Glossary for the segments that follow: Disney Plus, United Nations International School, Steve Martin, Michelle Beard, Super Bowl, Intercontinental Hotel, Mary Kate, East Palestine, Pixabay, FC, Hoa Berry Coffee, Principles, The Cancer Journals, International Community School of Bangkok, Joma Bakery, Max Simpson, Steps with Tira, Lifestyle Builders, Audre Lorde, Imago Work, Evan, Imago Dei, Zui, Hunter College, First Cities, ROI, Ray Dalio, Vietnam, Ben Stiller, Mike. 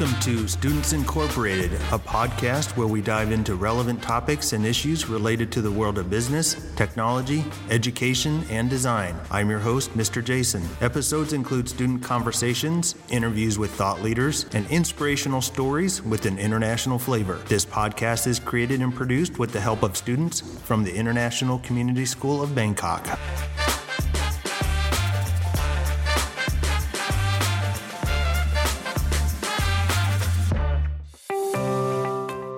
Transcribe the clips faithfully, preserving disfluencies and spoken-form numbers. Welcome to Students Incorporated, a podcast where we dive into relevant topics and issues related to the world of business, technology, education, and design. I'm your host, Mister Jason. Episodes include student conversations, interviews with thought leaders, and inspirational stories with an international flavor. This podcast is created and produced with the help of students from the International Community School of Bangkok.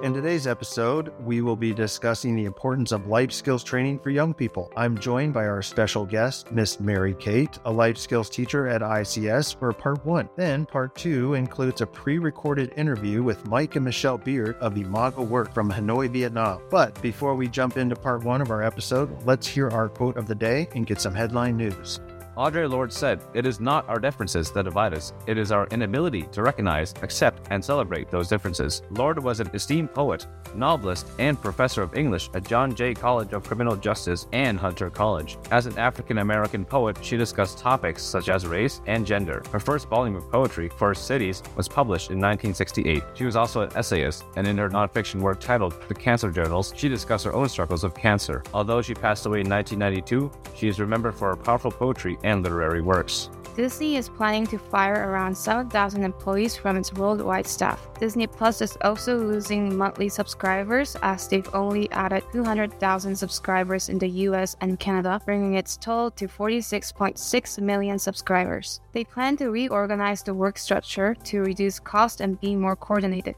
In today's episode, we will be discussing the importance of life skills training for young people. I'm joined by our special guest, Miss Mary Kate, a life skills teacher at I C S, for part one. Then part two includes a pre-recorded interview with Mike and Michelle Beard of Imago Work from Hanoi, Vietnam. But before we jump into part one of our episode, let's hear our quote of the day and get some headline news. Audre Lorde said, "It is not our differences that divide us. It is our inability to recognize, accept, and celebrate those differences." Lorde was an esteemed poet, novelist, and professor of English at John Jay College of Criminal Justice and Hunter College. As an African-American poet, she discussed topics such as race and gender. Her first volume of poetry, First Cities, was published in nineteen sixty-eight. She was also an essayist, and in her nonfiction work titled The Cancer Journals, she discussed her own struggles of cancer. Although she passed away in nineteen ninety-two, she is remembered for her powerful poetry and literary works. Disney is planning to fire around seven thousand employees from its worldwide staff. Disney Plus is also losing monthly subscribers, as they've only added two hundred thousand subscribers in the U S and Canada, bringing its total to forty-six point six million subscribers. They plan to reorganize the work structure to reduce cost and be more coordinated.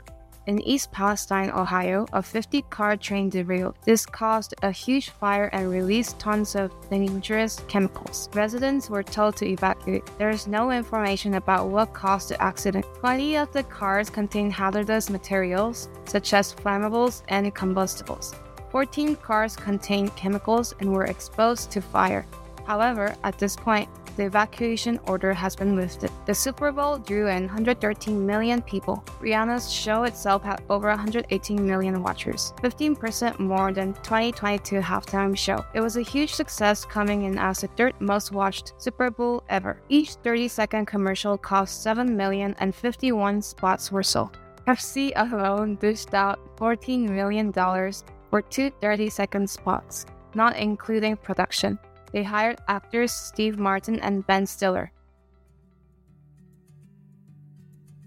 In East Palestine, Ohio, a fifty-car train derailed. This caused a huge fire and released tons of dangerous chemicals. Residents were told to evacuate. There is no information about what caused the accident. twenty of the cars contained hazardous materials, such as flammables and combustibles. fourteen cars contained chemicals and were exposed to fire. However, at this point, the evacuation order has been lifted. The Super Bowl drew in one hundred thirteen million people. Rihanna's show itself had over one hundred eighteen million watchers, fifteen percent more than twenty twenty-two halftime show. It was a huge success, coming in as the third most watched Super Bowl ever. Each thirty-second commercial cost seven million dollars and fifty-one spots were sold. F C alone dished out fourteen million dollars for two thirty-second spots, not including production. They hired actors Steve Martin and Ben Stiller.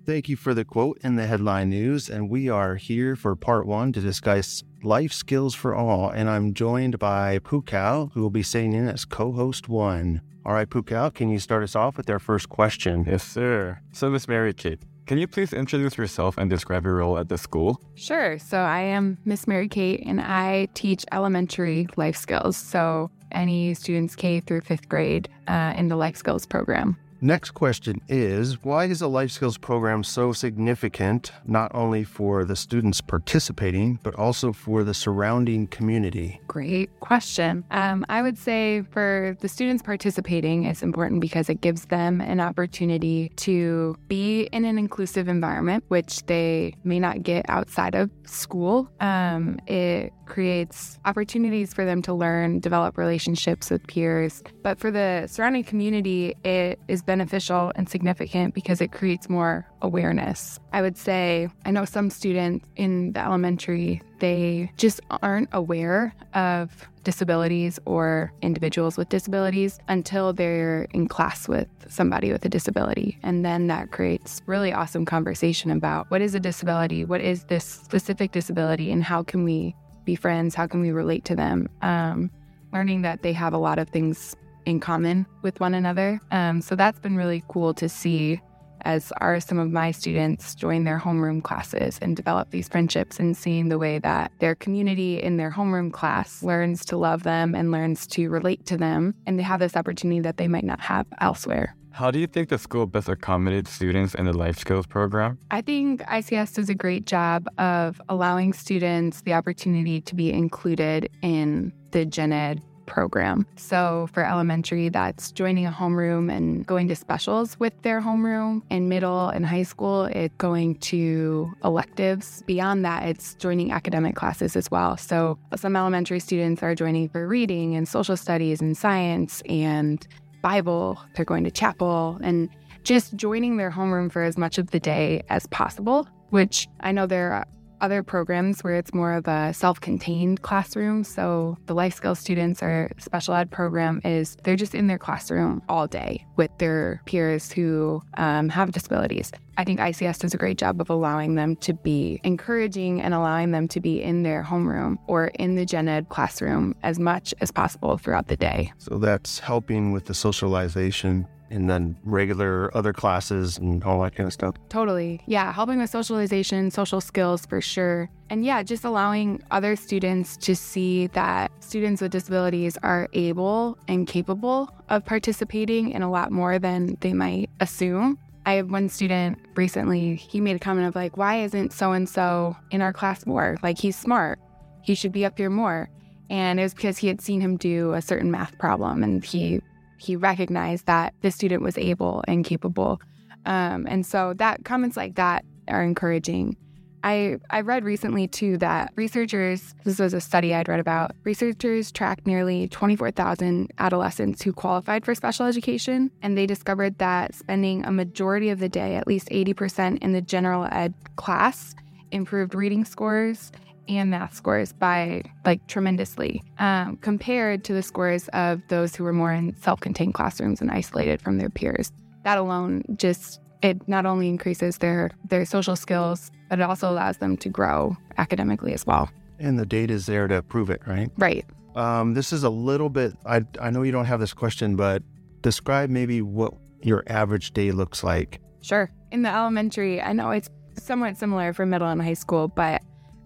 Thank you for the quote and the headline news. And we are here for part one to discuss life skills for all. And I'm joined by Pukal, who will be sitting in as co-host one. All right, Pukal, can you start us off with our first question? Yes, sir. So, Miss Mary Kate, can you please introduce yourself and describe your role at the school? Sure. So I am Miss Mary Kate, and I teach elementary life skills. So any students K through fifth grade uh, in the life skills program. Next question is, why is a life skills program so significant, not only for the students participating, but also for the surrounding community? Great question. Um, I would say for the students participating, it's important because it gives them an opportunity to be in an inclusive environment, which they may not get outside of school. Um, it creates opportunities for them to learn, develop relationships with peers. But for the surrounding community, it is beneficial and significant because it creates more awareness. I would say, I know some students in the elementary, they just aren't aware of disabilities or individuals with disabilities until they're in class with somebody with a disability. And then that creates really awesome conversation about what is a disability, what is this specific disability, and how can we be friends, how can we relate to them? Um, learning that they have a lot of things in common with one another. Um, so that's been really cool to see, as are some of my students join their homeroom classes and develop these friendships, and seeing the way that their community in their homeroom class learns to love them and learns to relate to them, and they have this opportunity that they might not have elsewhere. How do you think the school best accommodates students in the life skills program? I think I C S does a great job of allowing students the opportunity to be included in the gen ed program. So for elementary, that's joining a homeroom and going to specials with their homeroom. In middle and high school, it's going to electives. Beyond that, it's joining academic classes as well. So some elementary students are joining for reading and social studies and science and Bible. They're going to chapel. And just joining their homeroom for as much of the day as possible, which I know there are other programs where it's more of a self-contained classroom. So the life skills students or special ed program is they're just in their classroom all day with their peers who um, have disabilities. I think I C S does a great job of allowing them to be encouraging and allowing them to be in their homeroom or in the gen ed classroom as much as possible throughout the day. So that's helping with the socialization and then regular other classes and all that kind of stuff. Totally. Yeah. Helping with socialization, social skills for sure. And yeah, just allowing other students to see that students with disabilities are able and capable of participating in a lot more than they might assume. I have one student recently, he made a comment of like, why isn't so-and-so in our class more? Like, he's smart. He should be up here more. And it was because he had seen him do a certain math problem and he he recognized that the student was able and capable. Um, and so that comments like that are encouraging. I, I read recently, too, that researchers, this was a study I'd read about, researchers tracked nearly twenty-four thousand adolescents who qualified for special education, and they discovered that spending a majority of the day, at least eighty percent, in the general ed class improved reading scores and math scores by, like, tremendously, um, compared to the scores of those who were more in self-contained classrooms and isolated from their peers. That alone just, it not only increases their, their social skills, but it also allows them to grow academically as well. And the data is there to prove it, right? Right. Um, this is a little bit, I, I know you don't have this question, but describe maybe what your average day looks like. Sure. In the elementary, I know it's somewhat similar for middle and high school, but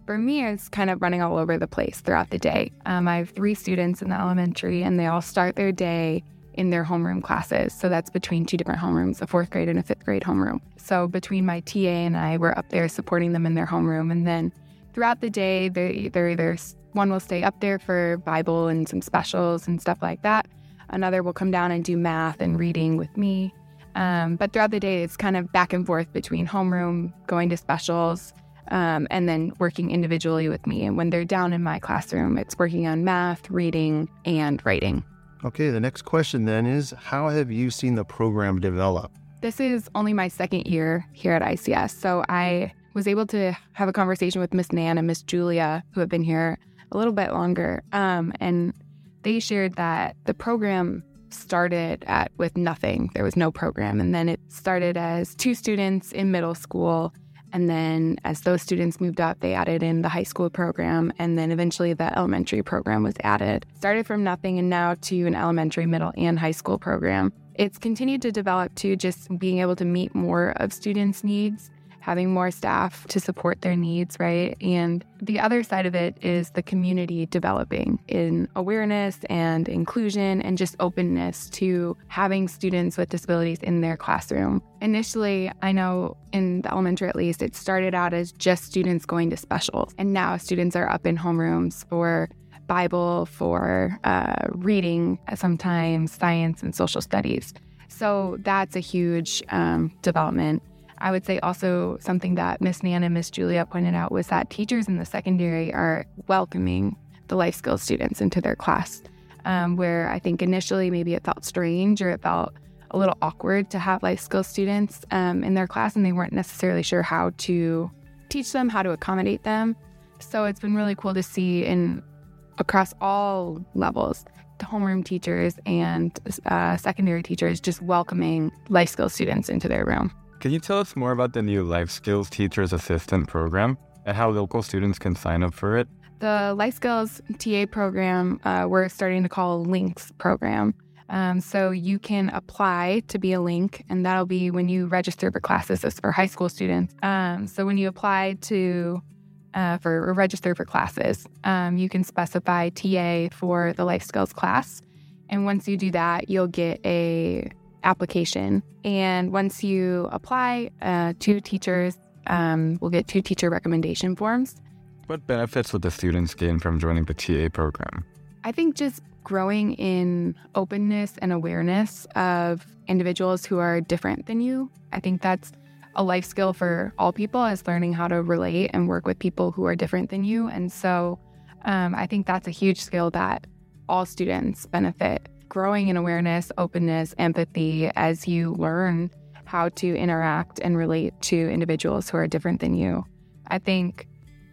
for me, it's kind of running all over the place throughout the day. Um, I have three students in the elementary, and they all start their day in their homeroom classes. So that's between two different homerooms, a fourth grade and a fifth grade homeroom. So between my T A and I, we're up there supporting them in their homeroom. And then throughout the day, they, they're either, one will stay up there for Bible and some specials and stuff like that. Another will come down and do math and reading with me. Um, but throughout the day, it's kind of back and forth between homeroom, going to specials, Um, and then working individually with me. And when they're down in my classroom, it's working on math, reading, and writing. Okay, the next question then is, how have you seen the program develop? This is only my second year here at I C S. So I was able to have a conversation with Miss Nan and Miss Julia, who have been here a little bit longer. Um, and they shared that the program started at with nothing. There was no program. And then it started as two students in middle school. And then as those students moved up, they added in the high school program, and then eventually the elementary program was added. Started from nothing and now to an elementary, middle, and high school program. It's continued to develop to just being able to meet more of students' needs, having more staff to support their needs, right? And the other side of it is the community developing in awareness and inclusion and just openness to having students with disabilities in their classroom. Initially, I know in the elementary at least, it started out as just students going to specials. And now students are up in homerooms for Bible, for uh, reading, sometimes science and social studies. So that's a huge um, development. I would say also something that Miss Nan and Miss Julia pointed out was that teachers in the secondary are welcoming the life skills students into their class, um, where I think initially maybe it felt strange or it felt a little awkward to have life skills students um, in their class, and they weren't necessarily sure how to teach them, how to accommodate them. So it's been really cool to see in across all levels, the homeroom teachers and uh, secondary teachers just welcoming life skills students into their room. Can you tell us more about the new Life Skills Teacher's Assistant program and how local students can sign up for it? The Life Skills T A program, uh, we're starting to call Links program. Um, so you can apply to be a link, and that'll be when you register for classes. This is for high school students. Um, so when you apply to uh, for or register for classes, um, you can specify T A for the Life Skills class. And once you do that, you'll get a application. And once you apply, uh, two teachers um, will get two teacher recommendation forms. What benefits would the students gain from joining the T A program? I think just growing in openness and awareness of individuals who are different than you. I think that's a life skill for all people, is learning how to relate and work with people who are different than you. And so um, I think that's a huge skill that all students benefit. Growing in awareness, openness, empathy as you learn how to interact and relate to individuals who are different than you. I think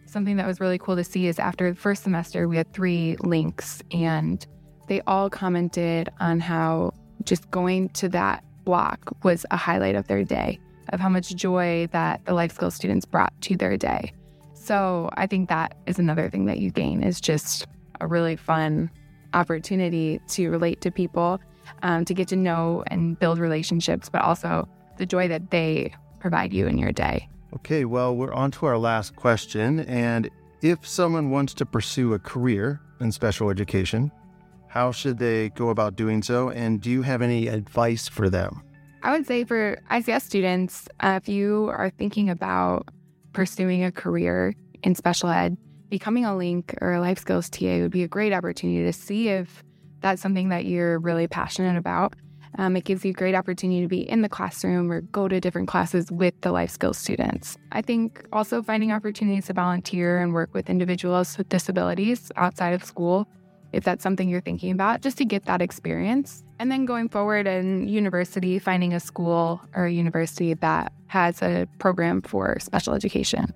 something that was really cool to see is after the first semester, we had three links, and they all commented on how just going to that block was a highlight of their day, of how much joy that the life skills students brought to their day. So I think that is another thing that you gain, is just a really fun opportunity to relate to people, um, to get to know and build relationships, but also the joy that they provide you in your day. Okay, well, we're on to our last question. And if someone wants to pursue a career in special education, how should they go about doing so? And do you have any advice for them? I would say for I C S students, uh, if you are thinking about pursuing a career in special ed, becoming a link or a life skills T A would be a great opportunity to see if that's something that you're really passionate about. Um, it gives you a great opportunity to be in the classroom or go to different classes with the life skills students. I think also finding opportunities to volunteer and work with individuals with disabilities outside of school, if that's something you're thinking about, just to get that experience. And then going forward in university, finding a school or a university that has a program for special education.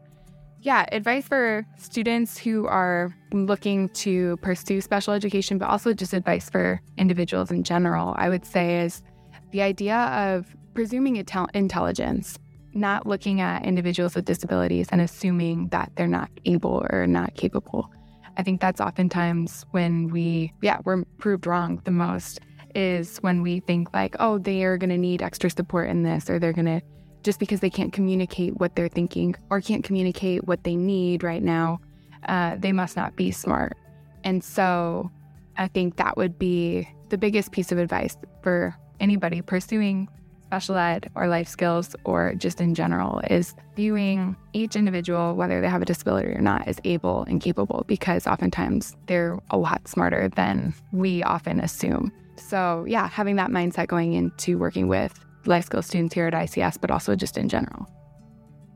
Yeah, advice for students who are looking to pursue special education, but also just advice for individuals in general, I would say, is the idea of presuming intelligence, not looking at individuals with disabilities and assuming that they're not able or not capable. I think that's oftentimes when we, yeah, we're proved wrong the most, is when we think like, oh, they are going to need extra support in this, or they're going to, just because they can't communicate what they're thinking or can't communicate what they need right now, uh, they must not be smart. And so I think that would be the biggest piece of advice for anybody pursuing special ed or life skills or just in general, is viewing each individual, whether they have a disability or not, as able and capable, because oftentimes they're a lot smarter than we often assume. So yeah, having that mindset going into working with life skills students here at I C S, but also just in general.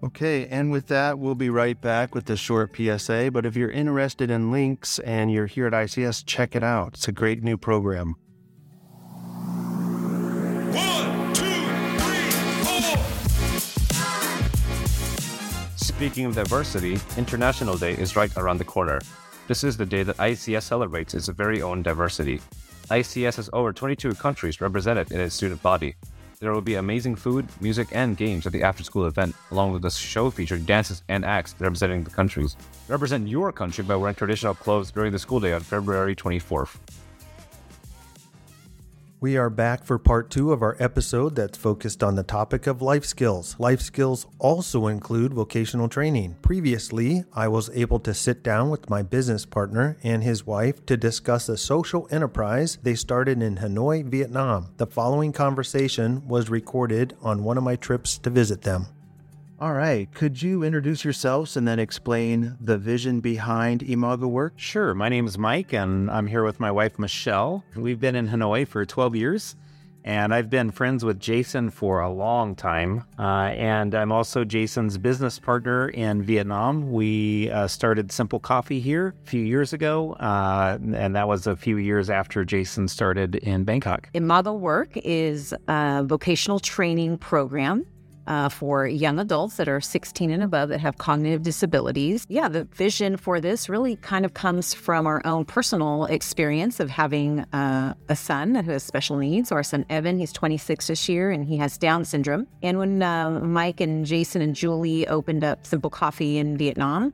Okay, and with that, we'll be right back with the short P S A. But if you're interested in links and you're here at I C S, check it out. It's a great new program. One, two, three, four. Speaking of diversity, International Day is right around the corner. This is the day that I C S celebrates its very own diversity. I C S has over twenty-two countries represented in its student body. There will be amazing food, music, and games at the after-school event, along with a show featuring dances and acts representing the countries. Represent your country by wearing traditional clothes during the school day on February twenty-fourth. We are back for part two of our episode that's focused on the topic of life skills. Life skills also include vocational training. Previously, I was able to sit down with my business partner and his wife to discuss a social enterprise they started in Hanoi, Vietnam. The following conversation was recorded on one of my trips to visit them. All right. Could you introduce yourselves and then explain the vision behind Imago Work? Sure. My name is Mike, and I'm here with my wife, Michelle. We've been in Hanoi for twelve years, and I've been friends with Jason for a long time. Uh, and I'm also Jason's business partner in Vietnam. We uh, started Simple Coffee here a few years ago, uh, and that was a few years after Jason started in Bangkok. Imago Work is a vocational training program Uh, for young adults that are sixteen and above that have cognitive disabilities. Yeah, the vision for this really kind of comes from our own personal experience of having uh, a son who has special needs. Our son, Evan, he's twenty-six this year, and he has Down syndrome. And when uh, Mike and Jason and Julie opened up Simple Coffee in Vietnam,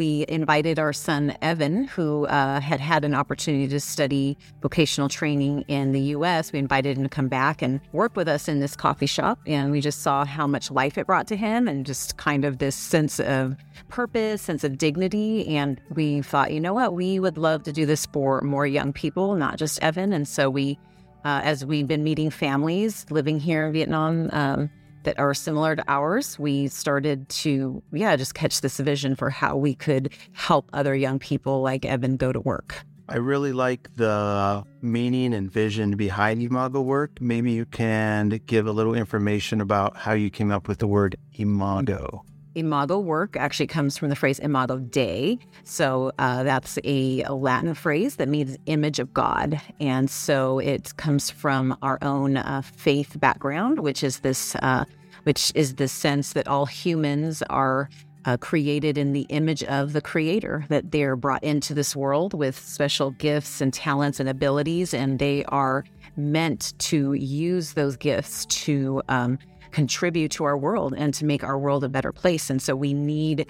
we invited our son, Evan, who uh, had had an opportunity to study vocational training in the U S. We invited him to come back and work with us in this coffee shop. And we just saw how much life it brought to him, and just kind of this sense of purpose, sense of dignity. And we thought, you know what, we would love to do this for more young people, not just Evan. And so we, uh, as we've been meeting families living here in Vietnam, um, that are similar to ours, we started to, yeah, just catch this vision for how we could help other young people like Evan go to work. I really like the meaning and vision behind Imago Work. Maybe you can give a little information about how you came up with the word Imago. Imago work actually comes from the phrase Imago Dei. So uh, that's a, a Latin phrase that means image of God. And so it comes from our own uh, faith background, which is this uh, which is the sense that all humans are uh, created in the image of the Creator, that they're brought into this world with special gifts and talents and abilities, and they are meant to use those gifts to um contribute to our world and to make our world a better place. And so we need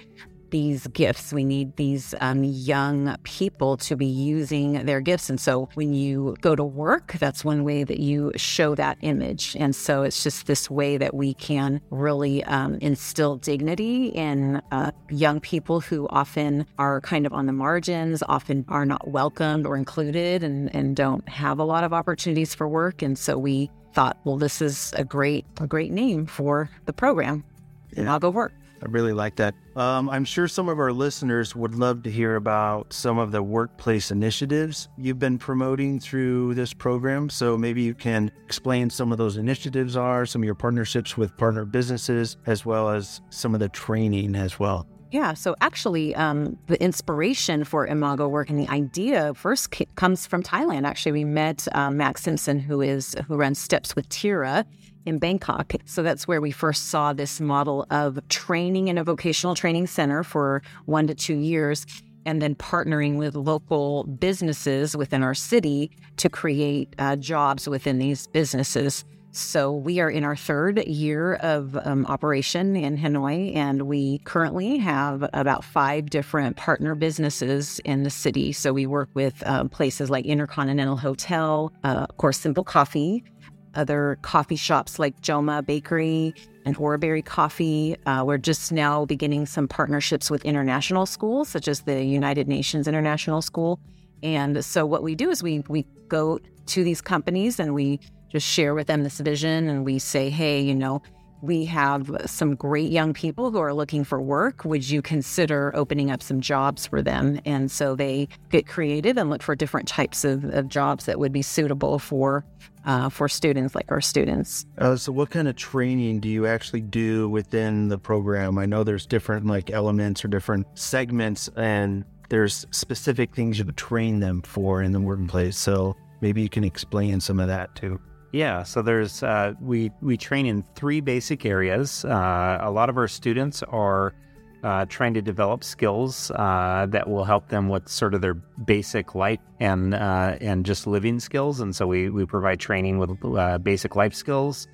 these gifts. We need these um, young people to be using their gifts. And so when you go to work, that's one way that you show that image. And so it's just this way that we can really um, instill dignity in uh, young people who often are kind of on the margins, often are not welcomed or included, and, and don't have a lot of opportunities for work. And so we thought, well, this is a great a great name for the program. Yeah. And I'll go work. I really like that. Um, I'm sure some of our listeners would love to hear about some of the workplace initiatives you've been promoting through this program. So maybe you can explain some of those initiatives are, some of your partnerships with partner businesses, as well as some of the training as well. Yeah, so actually um, the inspiration for Imago Work and the idea first ca- comes from Thailand. Actually, we met uh, Max Simpson, who is who runs Steps with Tira in Bangkok. So that's where we first saw this model of training in a vocational training center for one to two years and then partnering with local businesses within our city to create uh, jobs within these businesses. So we are in our third year of um, operation in Hanoi, and we currently have about five different partner businesses in the city. So we work with um, places like Intercontinental Hotel, uh, of course, Simple Coffee, other coffee shops like Joma Bakery and Hoa Berry Coffee. Uh, we're just now beginning some partnerships with international schools, such as the United Nations International School. And so what we do is we we go to these companies and we just share with them this vision, and we say, hey, you know, we have some great young people who are looking for work. Would you consider opening up some jobs for them? And so they get creative and look for different types of, of jobs that would be suitable for uh, for students like our students. Uh, so what kind of training do you actually do within the program? I know there's different like elements or different segments, and there's specific things you would train them for in the workplace. So maybe you can explain some of that too. Yeah, so there's uh, we we train in three basic areas. Uh, a lot of our students are uh, trying to develop skills uh, that will help them with sort of their basic life and uh, and just living skills. And so we we provide training with uh, basic life skills,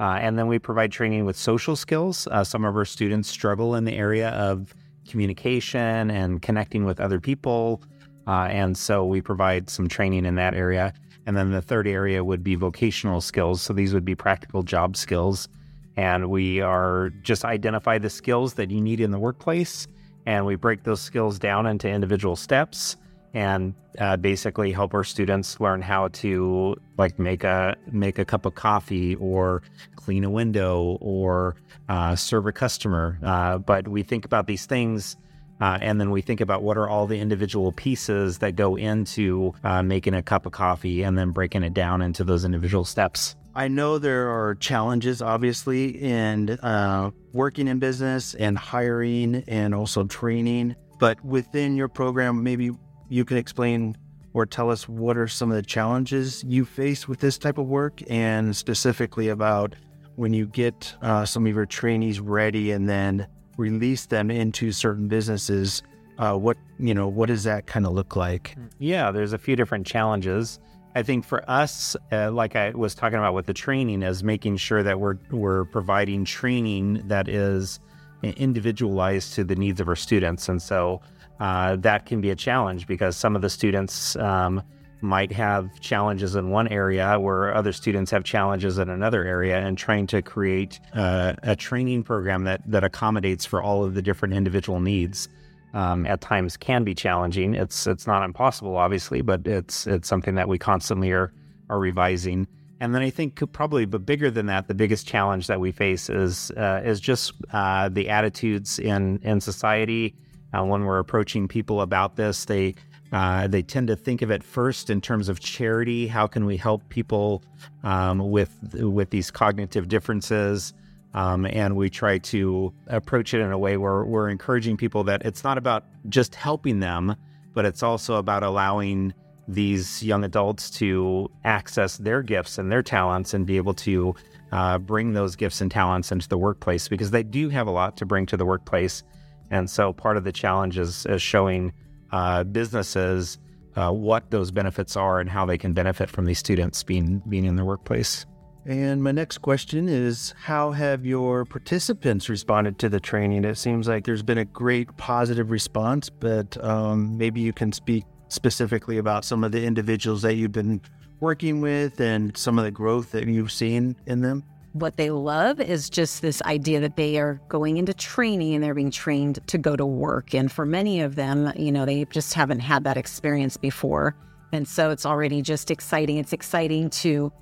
uh, and then we provide training with social skills. Uh, some of our students struggle in the area of communication and connecting with other people, uh, and so we provide some training in that area. And then the third area would be vocational skills. So these would be practical job skills. And we are just identify the skills that you need in the workplace. And we break those skills down into individual steps and uh, basically help our students learn how to like make a make a cup of coffee or clean a window or uh, serve a customer. Uh, but we think about these things. Uh, and then we think about what are all the individual pieces that go into uh, making a cup of coffee and then breaking it down into those individual steps. I know there are challenges, obviously, in uh, working in business and hiring and also training. But within your program, maybe you can explain or tell us what are some of the challenges you face with this type of work, and specifically about when you get uh, some of your trainees ready and then release them into certain businesses. Uh, what, you know, what does that kind of look like? Yeah, there's a few different challenges. I think for us, uh, like I was talking about with the training, is making sure that we're we're providing training that is individualized to the needs of our students. And so uh, that can be a challenge because some of the students um, might have challenges in one area where other students have challenges in another area, and trying to create uh, a training program that, that accommodates for all of the different individual needs um, at times can be challenging. It's it's not impossible, obviously, but it's it's something that we constantly are, are revising. And then I think probably, but bigger than that, the biggest challenge that we face is uh, is just uh, the attitudes in, in society. Uh, when we're approaching people about this, they Uh, they tend to think of it first in terms of charity. How can we help people um, with with these cognitive differences? Um, and we try to approach it in a way where we're encouraging people that it's not about just helping them, but it's also about allowing these young adults to access their gifts and their talents and be able to uh, bring those gifts and talents into the workplace, because they do have a lot to bring to the workplace. And so part of the challenge is, is showing uh, businesses uh, what those benefits are and how they can benefit from these students being being in the workplace. And my next question is, how have your participants responded to the training? It seems like there's been a great positive response, but um, maybe you can speak specifically about some of the individuals that you've been working with and some of the growth that you've seen in them. What they love is just this idea that they are going into training and they're being trained to go to work. And for many of them, you know, they just haven't had that experience before. And so it's already just exciting. It's exciting to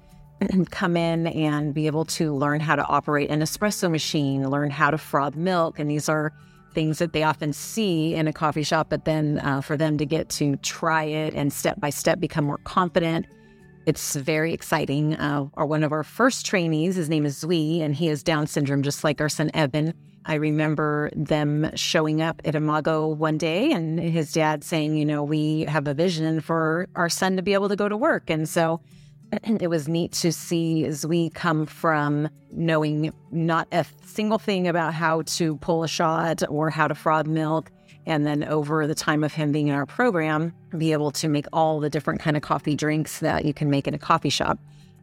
come in and be able to learn how to operate an espresso machine, learn how to froth milk. And these are things that they often see in a coffee shop, but then uh, for them to get to try it and step by step become more confident, it's very exciting. Uh, our one of our first trainees, his name is Zui, and he has Down syndrome, just like our son Evan. I remember them showing up at Imago one day and his dad saying, you know, we have a vision for our son to be able to go to work. And so it was neat to see Zui come from knowing not a single thing about how to pull a shot or how to froth milk, and then over the time of him being in our program, be able to make all the different kind of coffee drinks that you can make in a coffee shop.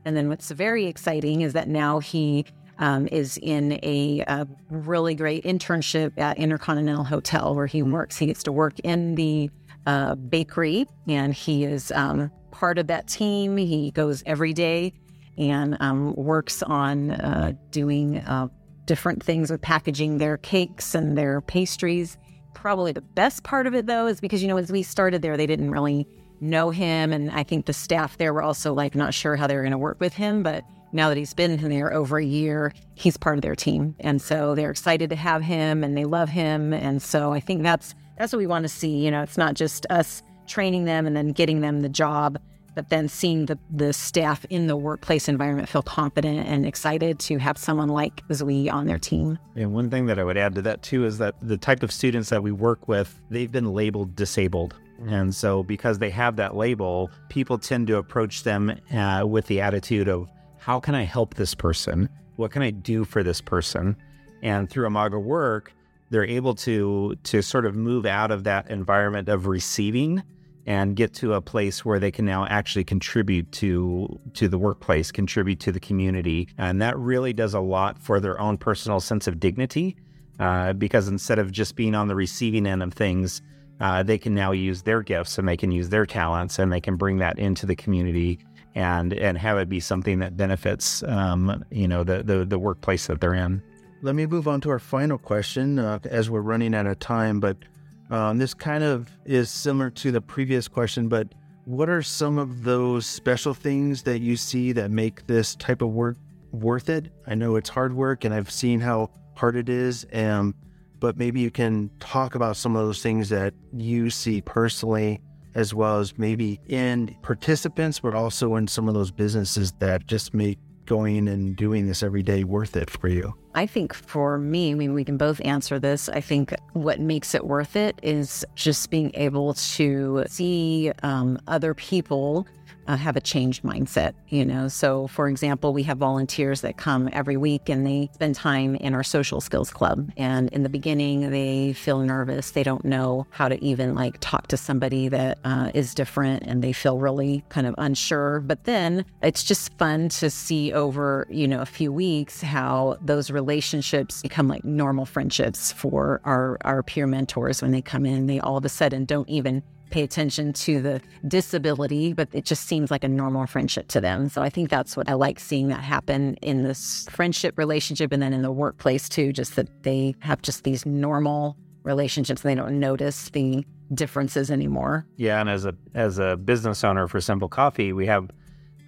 And then what's very exciting is that now he um, is in a, a really great internship at Intercontinental Hotel where he works. He gets to work in the uh, bakery, and he is um, part of that team. He goes every day and um, works on uh, doing uh, different things with packaging their cakes and their pastries. Probably the best part of it, though, is because, you know, as we started there, they didn't really know him. And I think the staff there were also, like, not sure how they were going to work with him. But now that he's been there over a year, he's part of their team. And so they're excited to have him and they love him. And so I think that's that's what we want to see. You know, it's not just us training them and then getting them the job, but then seeing the, the staff in the workplace environment feel confident and excited to have someone like Zui on their team. And one thing that I would add to that, too, is that the type of students that we work with, they've been labeled disabled. And so because they have that label, people tend to approach them uh, with the attitude of, how can I help this person? What can I do for this person? And through Imago Work, they're able to to sort of move out of that environment of receiving and get to a place where they can now actually contribute to to the workplace, contribute to the community. And that really does a lot for their own personal sense of dignity, uh, because instead of just being on the receiving end of things, uh, they can now use their gifts and they can use their talents and they can bring that into the community and and have it be something that benefits, um, you know, the, the, the workplace that they're in. Let me move on to our final question uh, as we're running out of time, but Um, this kind of is similar to the previous question, but what are some of those special things that you see that make this type of work worth it? I know it's hard work and I've seen how hard it is, um, but maybe you can talk about some of those things that you see personally, as well as maybe in participants, but also in some of those businesses that just make going and doing this every day worth it for you? I think for me, I mean, we can both answer this. I think what makes it worth it is just being able to see um, other people uh, have a change mindset, you know? So for example, we have volunteers that come every week and they spend time in our social skills club. And in the beginning, they feel nervous. They don't know how to even like talk to somebody that uh, is different, and they feel really kind of unsure. But then it's just fun to see over, you know, a few weeks how those relationships become like normal friendships for our, our peer mentors. When they come in, they all of a sudden don't even pay attention to the disability, but it just seems like a normal friendship to them. So I think that's what I like seeing that happen in this friendship relationship, and then in the workplace too, just that they have just these normal relationships and they don't notice the differences anymore. Yeah, and as a as a business owner for Simple Coffee, we have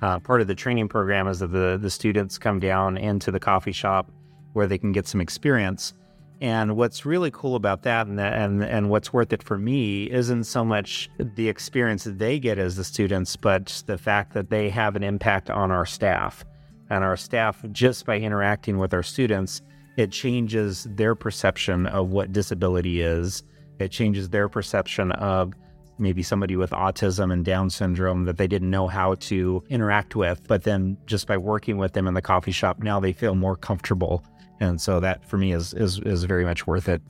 uh, part of the training program is that the, the students come down into the coffee shop where they can get some experience. And what's really cool about that, and, that and and what's worth it for me, isn't so much the experience that they get as the students, but the fact that they have an impact on our staff. And our staff, just by interacting with our students, It changes their perception of what disability is. It changes their perception of maybe somebody with autism and Down syndrome that they didn't know how to interact with. But then just by working with them in the coffee shop, now they feel more comfortable. And so that for me is is, is very much worth it.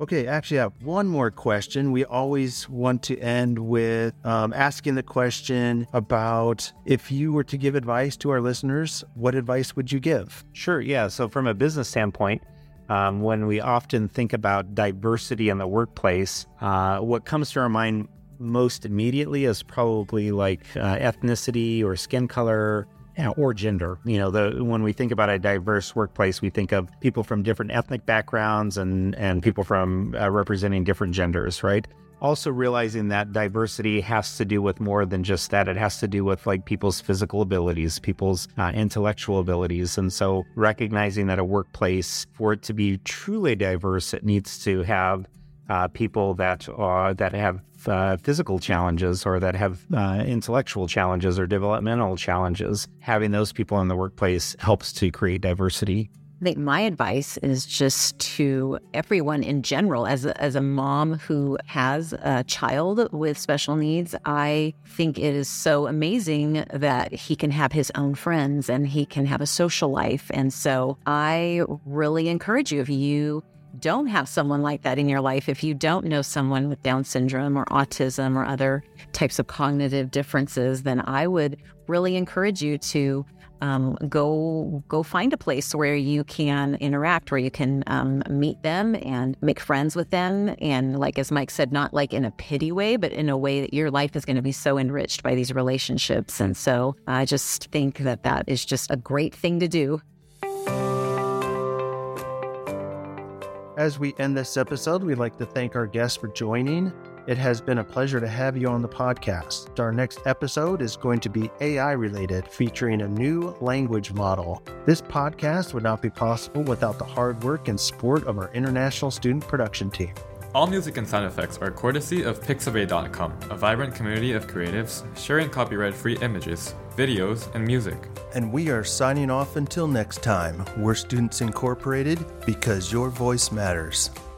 Okay, actually I have one more question. We always want to end with um, asking the question about if you were to give advice to our listeners, what advice would you give? Sure, yeah. So from a business standpoint, um, when we often think about diversity in the workplace, uh, what comes to our mind most immediately is probably like uh, ethnicity or skin color, yeah, or gender. You know, the, when we think about a diverse workplace, we think of people from different ethnic backgrounds and, and people from uh, representing different genders, right? Also realizing that diversity has to do with more than just that. It has to do with like people's physical abilities, people's uh, intellectual abilities. And so recognizing that a workplace, for it to be truly diverse, it needs to have uh, people that uh, that have Uh, physical challenges or that have uh, intellectual challenges or developmental challenges. Having those people in the workplace helps to create diversity. I think my advice is just to everyone in general. As a, as a mom who has a child with special needs, I think it is so amazing that he can have his own friends and he can have a social life. And so I really encourage you, if you don't have someone like that in your life, if you don't know someone with Down syndrome or autism or other types of cognitive differences, then I would really encourage you to um, go go find a place where you can interact, where you can um, meet them and make friends with them. And like, as Mike said, not like in a pity way, but in a way that your life is going to be so enriched by these relationships. And so I just think that that is just a great thing to do. As we end this episode, we'd like to thank our guests for joining. It has been a pleasure to have you on the podcast. Our next episode is going to be A I related, featuring a new language model. This podcast would not be possible without the hard work and support of our international student production team. All music and sound effects are courtesy of Pixabay dot com, a vibrant community of creatives sharing copyright-free images, videos, and music. And we are signing off until next time. We're Students Incorporated, because your voice matters.